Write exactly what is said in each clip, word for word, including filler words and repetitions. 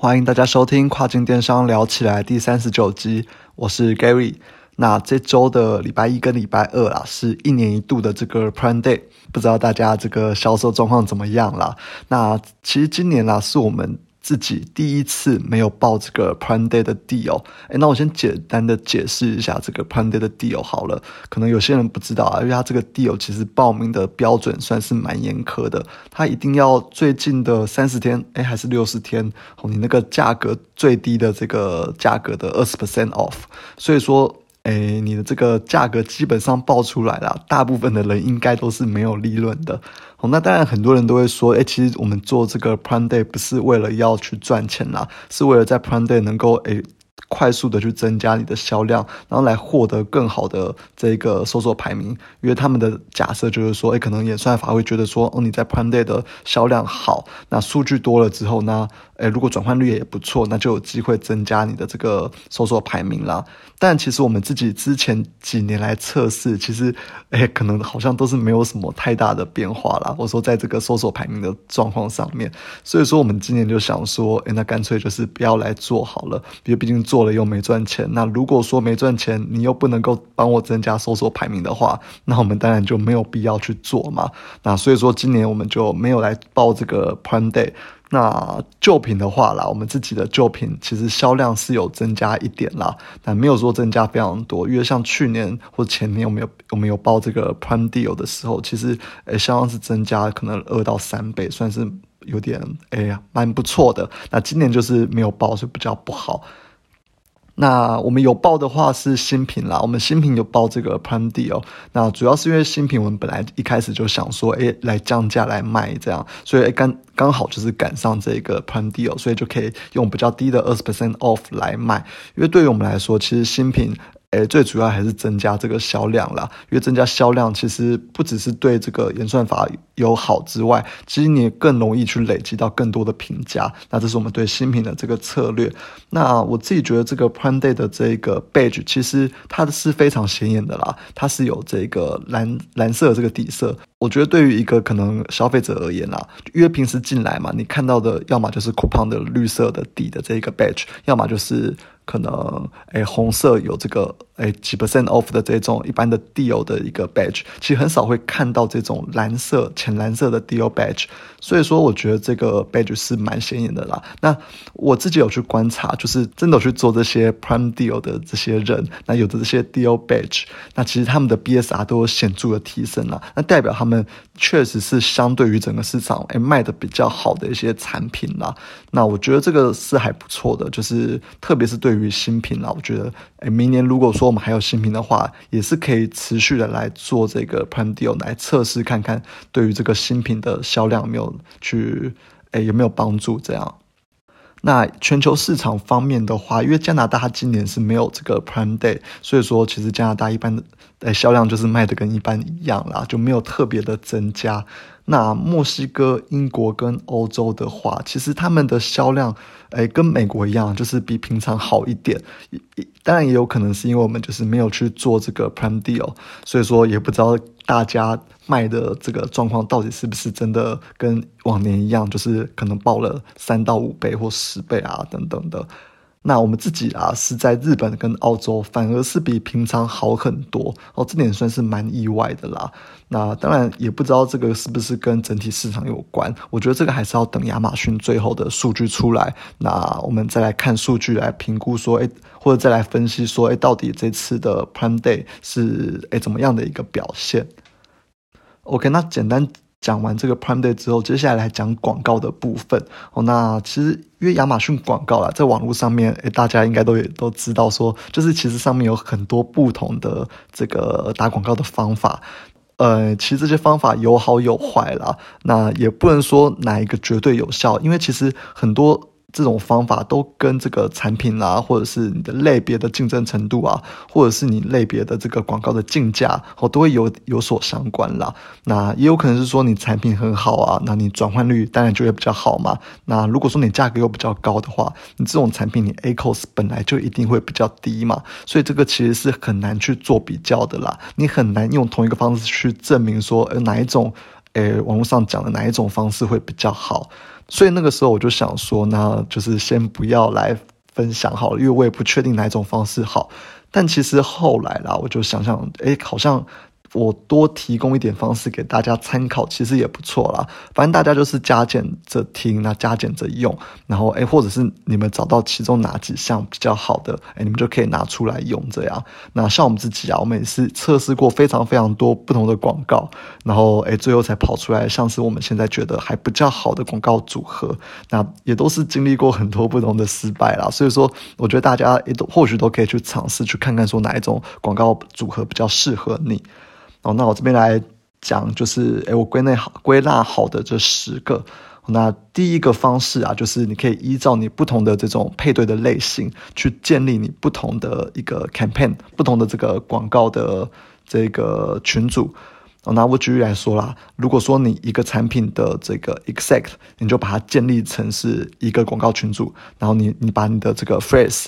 欢迎大家收听跨境电商聊起来第三十九集，我是 Gary。 那这周的礼拜一跟礼拜二啦，是一年一度的这个 Prime Day， 不知道大家这个销售状况怎么样啦。那其实今年啦是我们自己第一次没有报这个 Prime Day 的 deal。 那我先简单的解释一下这个 Prime Day 的 deal 好了，可能有些人不知道啊，因为它这个 deal 其实报名的标准算是蛮严苛的，它一定要最近的三十天诶还是六十天、哦、你那个价格最低的这个价格的 百分之二十 off， 所以说诶你的这个价格基本上报出来啦，大部分的人应该都是没有利润的。哦、那当然很多人都会说诶其实我们做这个 Prime Day 不是为了要去赚钱啦，是为了在 Prime Day 能够诶快速的去增加你的销量，然后来获得更好的这个搜索排名。因为他们的假设就是说诶可能演算法会觉得说哦你在 Prime Day 的销量好，那数据多了之后呢，诶如果转换率也不错，那就有机会增加你的这个搜索排名啦。但其实我们自己之前几年来测试，其实诶可能好像都是没有什么太大的变化啦，我说在这个搜索排名的状况上面。所以说我们今年就想说诶那干脆就是不要来做好了，因为毕竟做了又没赚钱，那如果说没赚钱你又不能够帮我增加搜索排名的话，那我们当然就没有必要去做嘛。那所以说今年我们就没有来报这个 Prime Day。那旧品的话啦，我们自己的旧品其实销量是有增加一点啦，但没有说增加非常多，因为像去年或前年我们有我们有报这个 Prime Deal 的时候，其实诶销量是增加可能二到三倍，算是有点诶蛮不错的。那今年就是没有报，所以比较不好。那我们有报的话是新品啦，我们新品有报这个 Prime Deal， 那主要是因为新品我们本来一开始就想说诶来降价来卖这样，所以刚刚好就是赶上这个 Prime Deal， 所以就可以用比较低的 百分之二十 off 来卖。因为对于我们来说其实新品诶最主要还是增加这个销量啦，因为增加销量其实不只是对这个演算法有好之外，其实你也更容易去累积到更多的评价，那这是我们对新品的这个策略。那我自己觉得这个 Prime Day 的这个 badge 其实它是非常显眼的啦，它是有这个蓝蓝色的这个底色，我觉得对于一个可能消费者而言啦，因为平时进来嘛，你看到的要么就是 coupon 的绿色的底的这个 badge， 要么就是可能诶红色有这个诶几 percent off 的这种一般的 deal 的一个 badge， 其实很少会看到这种蓝色浅蓝色的 deal badge， 所以说我觉得这个 badge 是蛮显眼的啦。那我自己有去观察，就是真的有去做这些 prime deal 的这些人，那有的这些 deal badge， 那其实他们的 B S R 都有显著的提升啦，那代表他们他们确实是相对于整个市场、欸、卖的比较好的一些产品啦，那我觉得这个是还不错的，就是特别是对于新品啦，我觉得、欸、明年如果说我们还有新品的话，也是可以持续的来做这个 Prime Deal 来测试看看对于这个新品的销量有没有去、欸、有没有帮助这样。那全球市场方面的话，因为加拿大它今年是没有这个 Prime Day， 所以说其实加拿大一般的、哎、销量就是卖的跟一般一样啦，就没有特别的增加。那墨西哥、英国跟欧洲的话，其实他们的销量、哎、跟美国一样，就是比平常好一点。当然也有可能是因为我们就是没有去做这个 Prime Deal， 所以说也不知道大家卖的这个状况到底是不是真的跟往年一样，就是可能报了三到五倍或十倍啊等等的。那我们自己啊是在日本跟澳洲反而是比平常好很多哦，这点算是蛮意外的啦。那当然也不知道这个是不是跟整体市场有关，我觉得这个还是要等亚马逊最后的数据出来，那我们再来看数据来评估说诶或者再来分析说诶到底这次的 Prime Day 是诶怎么样的一个表现。 OK， 那简单讲完这个 Prime Day 之后，接下来来讲广告的部分、哦、那其实因为亚马逊广告啦，在网络上面诶大家应该都也都知道说，就是其实上面有很多不同的这个打广告的方法，呃，其实这些方法有好有坏啦，那也不能说哪一个绝对有效，因为其实很多这种方法都跟这个产品啦、啊，或者是你的类别的竞争程度啊，或者是你类别的这个广告的竞价、哦、都会有有所相关啦。那也有可能是说你产品很好啊，那你转换率当然就会比较好嘛。那如果说你价格又比较高的话，你这种产品你 A C O S 本来就一定会比较低嘛，所以这个其实是很难去做比较的啦，你很难用同一个方式去证明说、呃、哪一种诶，网络上讲的哪一种方式会比较好。所以那个时候我就想说，那就是先不要来分享好了，因为我也不确定哪一种方式好。但其实后来啦，我就想想，诶，好像我多提供一点方式给大家参考，其实也不错啦。反正大家就是加减着听，那加减着用，然后诶，或者是你们找到其中哪几项比较好的，诶，你们就可以拿出来用这样。那像我们自己啊，我们也是测试过非常非常多不同的广告，然后诶，最后才跑出来像是我们现在觉得还比较好的广告组合。那也都是经历过很多不同的失败啦，所以说我觉得大家也都或许都可以去尝试，去看看说哪一种广告组合比较适合你。哦，那我这边来讲，就是诶我归纳好归纳好的这十个。那第一个方式啊，就是你可以依照你不同的这种配对的类型，去建立你不同的一个 campaign， 不同的这个广告的这个群组。哦，那我举例来说啦，如果说你一个产品的这个 exact， 你就把它建立成是一个广告群组，然后你你把你的这个 phrase。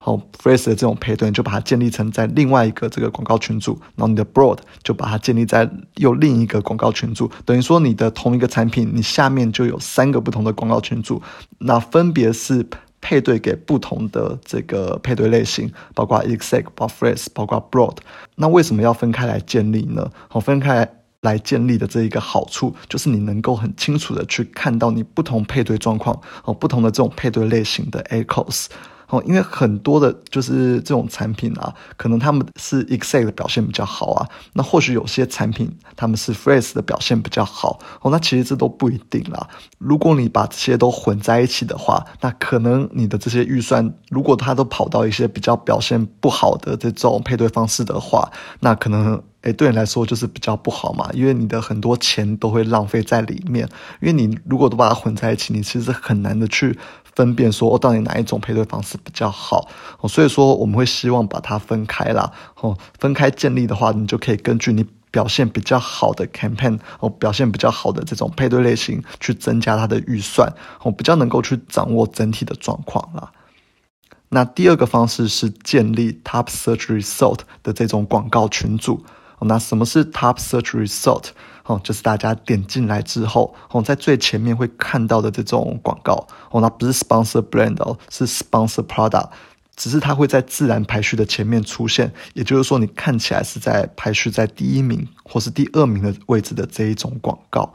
好 Phrase 的这种配对，你就把它建立成在另外一个这个广告群组，然后你的 Broad 就把它建立在又另一个广告群组，等于说你的同一个产品，你下面就有三个不同的广告群组，那分别是配对给不同的这个配对类型，包括 Exact， 包括 Phrase， 包括 Broad。 那为什么要分开来建立呢？好，分开来来建立的这一个好处，就是你能够很清楚的去看到你不同配对状况，好，不同的这种配对类型的 A C O S。哦，因为很多的就是这种产品啊，可能他们是 Exact 的表现比较好啊，那或许有些产品他们是 Phrase 的表现比较好。哦，那其实这都不一定啦，如果你把这些都混在一起的话，那可能你的这些预算如果它都跑到一些比较表现不好的这种配对方式的话，那可能诶对你来说就是比较不好嘛，因为你的很多钱都会浪费在里面。因为你如果都把它混在一起，你其实很难的去分辨说，哦，到底哪一种配对方式比较好。哦，所以说我们会希望把它分开啦。哦，分开建立的话，你就可以根据你表现比较好的 campaign，哦，表现比较好的这种配对类型去增加它的预算，哦，比较能够去掌握整体的状况啦。那第二个方式是建立 Top Search Result 的这种广告群组。那什么是 Top Search Result？ 哦，就是大家点进来之后，哦，在最前面会看到的这种广告。哦，那不是 Sponsored Brand，哦，是 Sponsored Product， 只是它会在自然排序的前面出现，也就是说你看起来是在排序在第一名或是第二名的位置的这一种广告。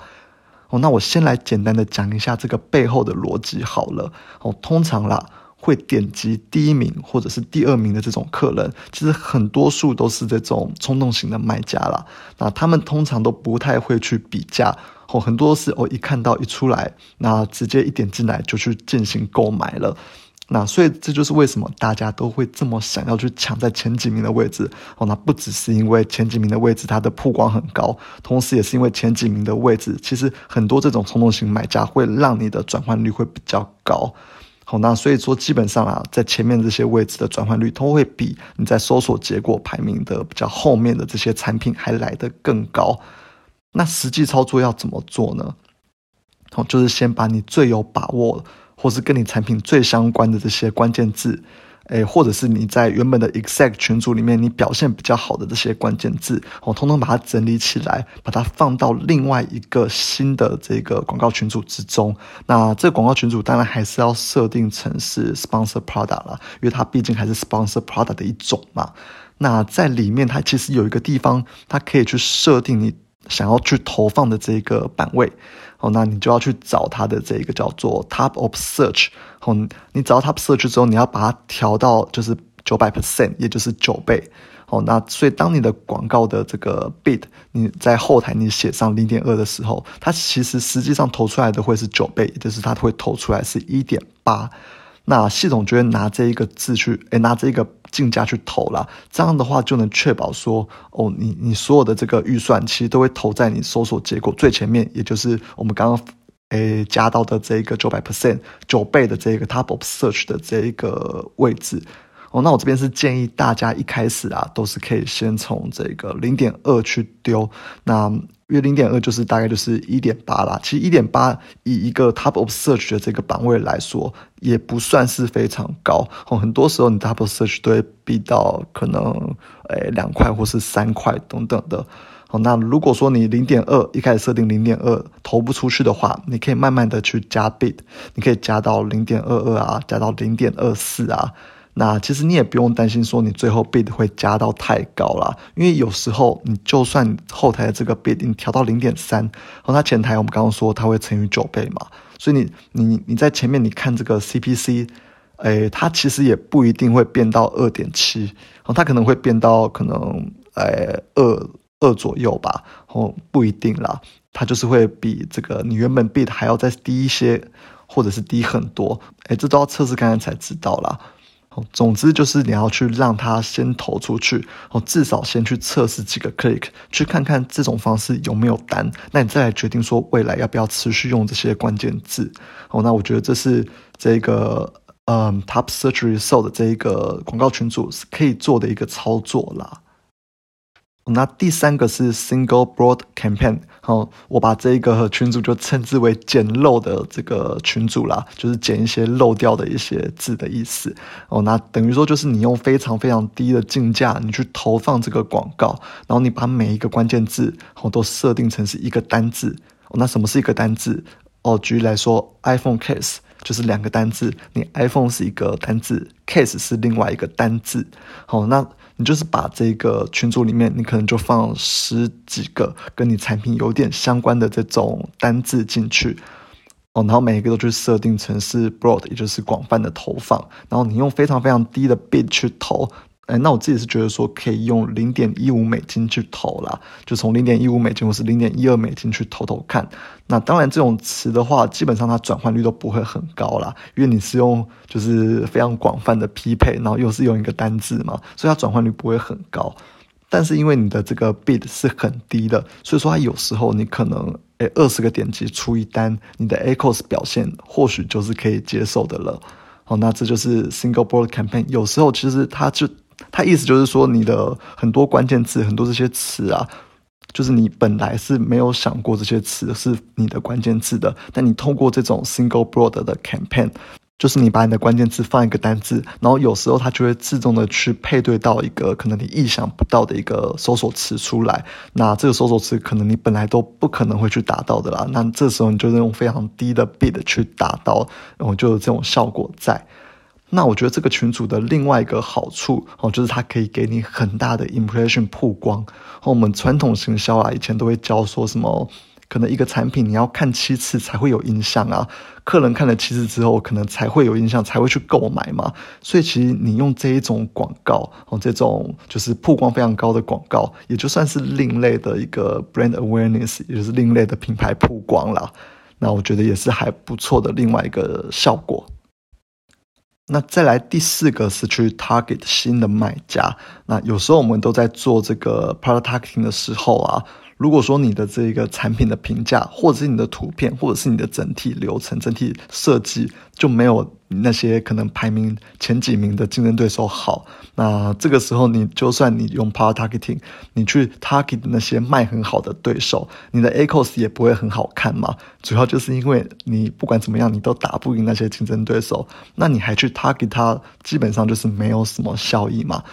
哦，那我先来简单的讲一下这个背后的逻辑好了。哦，通常啦，会点击第一名或者是第二名的这种客人，其实很多数都是这种冲动型的卖家啦。那他们通常都不太会去比价，哦，很多是哦一看到一出来，那直接一点进来就去进行购买了。那所以这就是为什么大家都会这么想要去抢在前几名的位置。哦，那不只是因为前几名的位置它的曝光很高，同时也是因为前几名的位置，其实很多这种冲动型买家会让你的转换率会比较高。好，那所以说基本上啊，在前面这些位置的转换率都会比你在搜索结果排名的比较后面的这些产品还来得更高。那实际操作要怎么做呢？好，就是先把你最有把握或是跟你产品最相关的这些关键字，诶，或者是你在原本的 exact 群组里面你表现比较好的这些关键字，哦，通通把它整理起来，把它放到另外一个新的这个广告群组之中。那这个广告群组当然还是要设定成是 sponsored product 啦，因为它毕竟还是 sponsored product 的一种嘛。那在里面它其实有一个地方，它可以去设定你想要去投放的这个版位。哦，那你就要去找它的这个叫做 Top of Search。哦，你找到 Top Search 之后，你要把它调到就是百分之九百， 也就是九倍。哦，那所以当你的广告的这个 bid 你在后台你写上 零点二 的时候，它其实实际上投出来的会是九倍，也就是它会投出来是 一点八。那系统就会拿这一个字去，诶，拿这一个竞价去投啦。这样的话就能确保说，哦，你你所有的这个预算其实都会投在你搜索结果最前面，也就是我们刚刚诶加到的这一个 百分之九百 九倍的这一个 Top of Search 的这一个位置。哦，那我这边是建议大家一开始啊，都是可以先从这个 零点二 去丢。那因为 零点二 就是大概就是 一点八 啦，其实 一点八 以一个 Top of Search 的这个版位来说也不算是非常高。哦，很多时候你 Top of Search 都会逼到可能诶两块或是三块等等的。哦，那如果说你 零点二 一开始设定 零点二 投不出去的话，你可以慢慢的去加 bid， 你可以加到 零点二二 啊，加到 零点二四 啊。那其实你也不用担心说你最后 bid 会加到太高啦，因为有时候你就算后台的这个 bid 你调到 零点三， 那前台我们刚刚说它会乘以九倍嘛，所以你你你在前面你看这个 C P C， 诶，它其实也不一定会变到 二点七， 它可能会变到可能诶 2, 2左右吧，不一定啦，它就是会比这个你原本 bid 还要再低一些，或者是低很多，诶，这都要测试看看才知道啦。总之就是你要去让它先投出去，至少先去测试几个 click， 去看看这种方式有没有单，那你再来决定说未来要不要持续用这些关键字。那我觉得这是这个嗯 Top Search Result 的这一个广告群组可以做的一个操作啦。那第三个是 Single Broad Campaign， 我把这个群组就称之为捡漏的这个群组啦，就是捡一些漏掉的一些字的意思。那等于说就是你用非常非常低的竞价你去投放这个广告，然后你把每一个关键字都设定成是一个单字。那什么是一个单字？举例来说 iPhone Case就是两个单字，你 iPhone 是一个单字， Case 是另外一个单字。那你就是把这个群组里面你可能就放十几个跟你产品有点相关的这种单字进去，哦，然后每一个都去设定成是 broad， 也就是广泛的投放，然后你用非常非常低的 bid 去投。哎，那我自己是觉得说可以用 零点一五 美金去投啦，就从 零点一五 美金或是 零点一二 美金去投投看。那当然这种词的话基本上它转换率都不会很高啦，因为你是用就是非常广泛的匹配，然后又是用一个单字嘛，所以它转换率不会很高。但是因为你的这个 bid 是很低的，所以说它有时候你可能哎二十个点击出一单，你的 A C O S 表现或许就是可以接受的了。好，那这就是 Single Broad Campaign， 有时候其实它就它意思就是说你的很多关键字，很多这些词啊，就是你本来是没有想过这些词是你的关键字的，但你通过这种 single broad 的 campaign， 就是你把你的关键字放一个单字，然后有时候它就会自动的去配对到一个可能你意想不到的一个搜索词出来，那这个搜索词可能你本来都不可能会去达到的啦，那这时候你就用非常低的 bid 去达到，然后就有这种效果在。那我觉得这个群组的另外一个好处，哦，就是它可以给你很大的 impression 曝光，哦，我们传统行销啊以前都会教说什么可能一个产品你要看七次才会有印象啊，客人看了七次之后可能才会有印象，才会去购买嘛，所以其实你用这一种广告，哦，这种就是曝光非常高的广告也就算是另类的一个 brand awareness， 也就是另类的品牌曝光啦，那我觉得也是还不错的另外一个效果。那再来第四个是去 target 新的买家。那有时候我们都在做这个 product targeting 的时候啊，如果说你的这个产品的评价或者是你的图片或者是你的整体流程整体设计就没有那些可能排名前几名的竞争对手好，那这个时候你就算你用 product targeting 你去 target 那些卖很好的对手，你的 A C O S 也不会很好看嘛，主要就是因为你不管怎么样你都打不赢那些竞争对手，那你还去 target 它基本上就是没有什么效益嘛。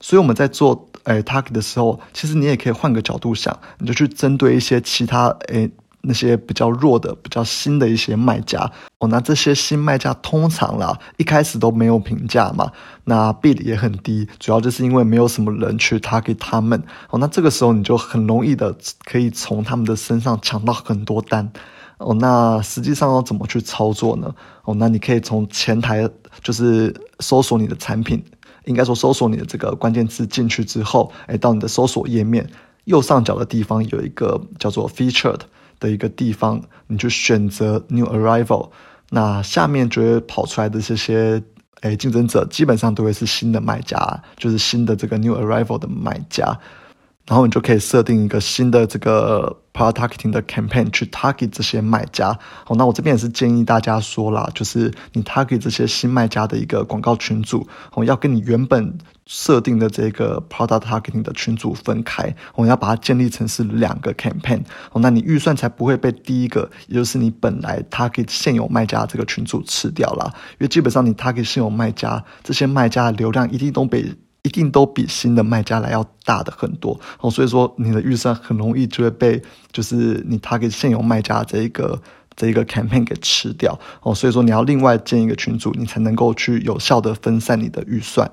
所以我们在做诶 target 的时候，其实你也可以换个角度想，你就去针对一些其他诶那些比较弱的比较新的一些卖家，哦，那这些新卖家通常啦一开始都没有评价嘛，那 bid 也很低，主要就是因为没有什么人去 target 他们，哦，那这个时候你就很容易的可以从他们的身上抢到很多单。哦，那实际上要怎么去操作呢？哦，那你可以从前台就是搜索你的产品，应该说搜索你的这个关键字进去之后，诶，到你的搜索页面右上角的地方有一个叫做 featured 的一个地方，你去选择 new arrival， 那下面就会跑出来的这些诶竞争者基本上都会是新的卖家，就是新的这个 new arrival 的买家，然后你就可以设定一个新的这个 product targeting 的 campaign 去 target 这些卖家。好，那我这边也是建议大家说啦，就是你 target 这些新卖家的一个广告群组，哦，要跟你原本设定的这个 product targeting 的群组分开，我，哦，要把它建立成是两个 campaign，哦，那你预算才不会被第一个，也就是你本来 target 现有卖家这个群组吃掉啦，因为基本上你 target 现有卖家，这些卖家的流量一定都被一定都比新的卖家来要大的很多、哦、所以说你的预算很容易就会被就是你 target 现有卖家这一个这一个 campaign 给吃掉、哦、所以说你要另外建一个群组，你才能够去有效的分散你的预算。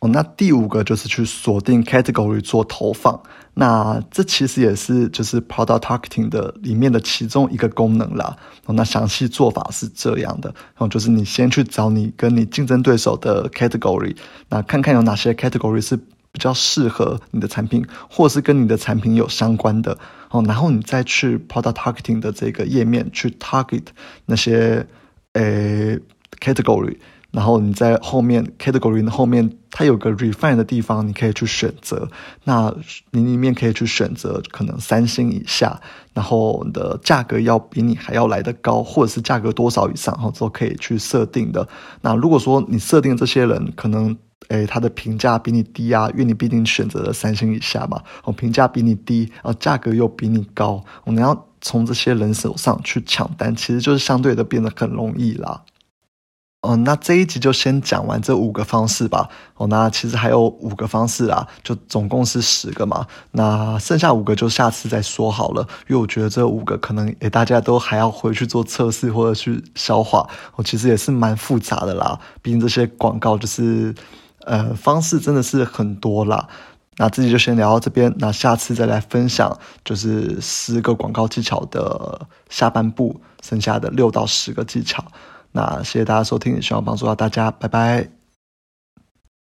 哦、那第五个就是去锁定 category 做投放，那这其实也是就是 product targeting 的里面的其中一个功能啦、哦、那详细做法是这样的、哦、就是你先去找你跟你竞争对手的 category， 那看看有哪些 category 是比较适合你的产品或是跟你的产品有相关的、哦、然后你再去 product targeting 的这个页面去 target 那些诶 category，然后你在后面 category 的后面它有个 refine 的地方，你可以去选择，那你里面可以去选择可能三星以下，然后你的价格要比你还要来得高，或者是价格多少以上都可以去设定的。那如果说你设定这些人可能诶，他的评价比你低啊，因为你毕竟选择了三星以下嘛，哦，评价比你低，啊，价格又比你高，我们要从这些人手上去抢单，其实就是相对的变得很容易啦。嗯、那这一集就先讲完这五个方式吧、哦、那其实还有五个方式啦，就总共是十个嘛，那剩下五个就下次再说好了，因为我觉得这五个可能也大家都还要回去做测试或者去消化、哦、其实也是蛮复杂的啦，毕竟这些广告就是呃方式真的是很多啦。那自己就先聊到这边，那下次再来分享就是十个广告技巧的下半部剩下的六到十个技巧。那谢谢大家收听，希望帮助到大家，拜拜。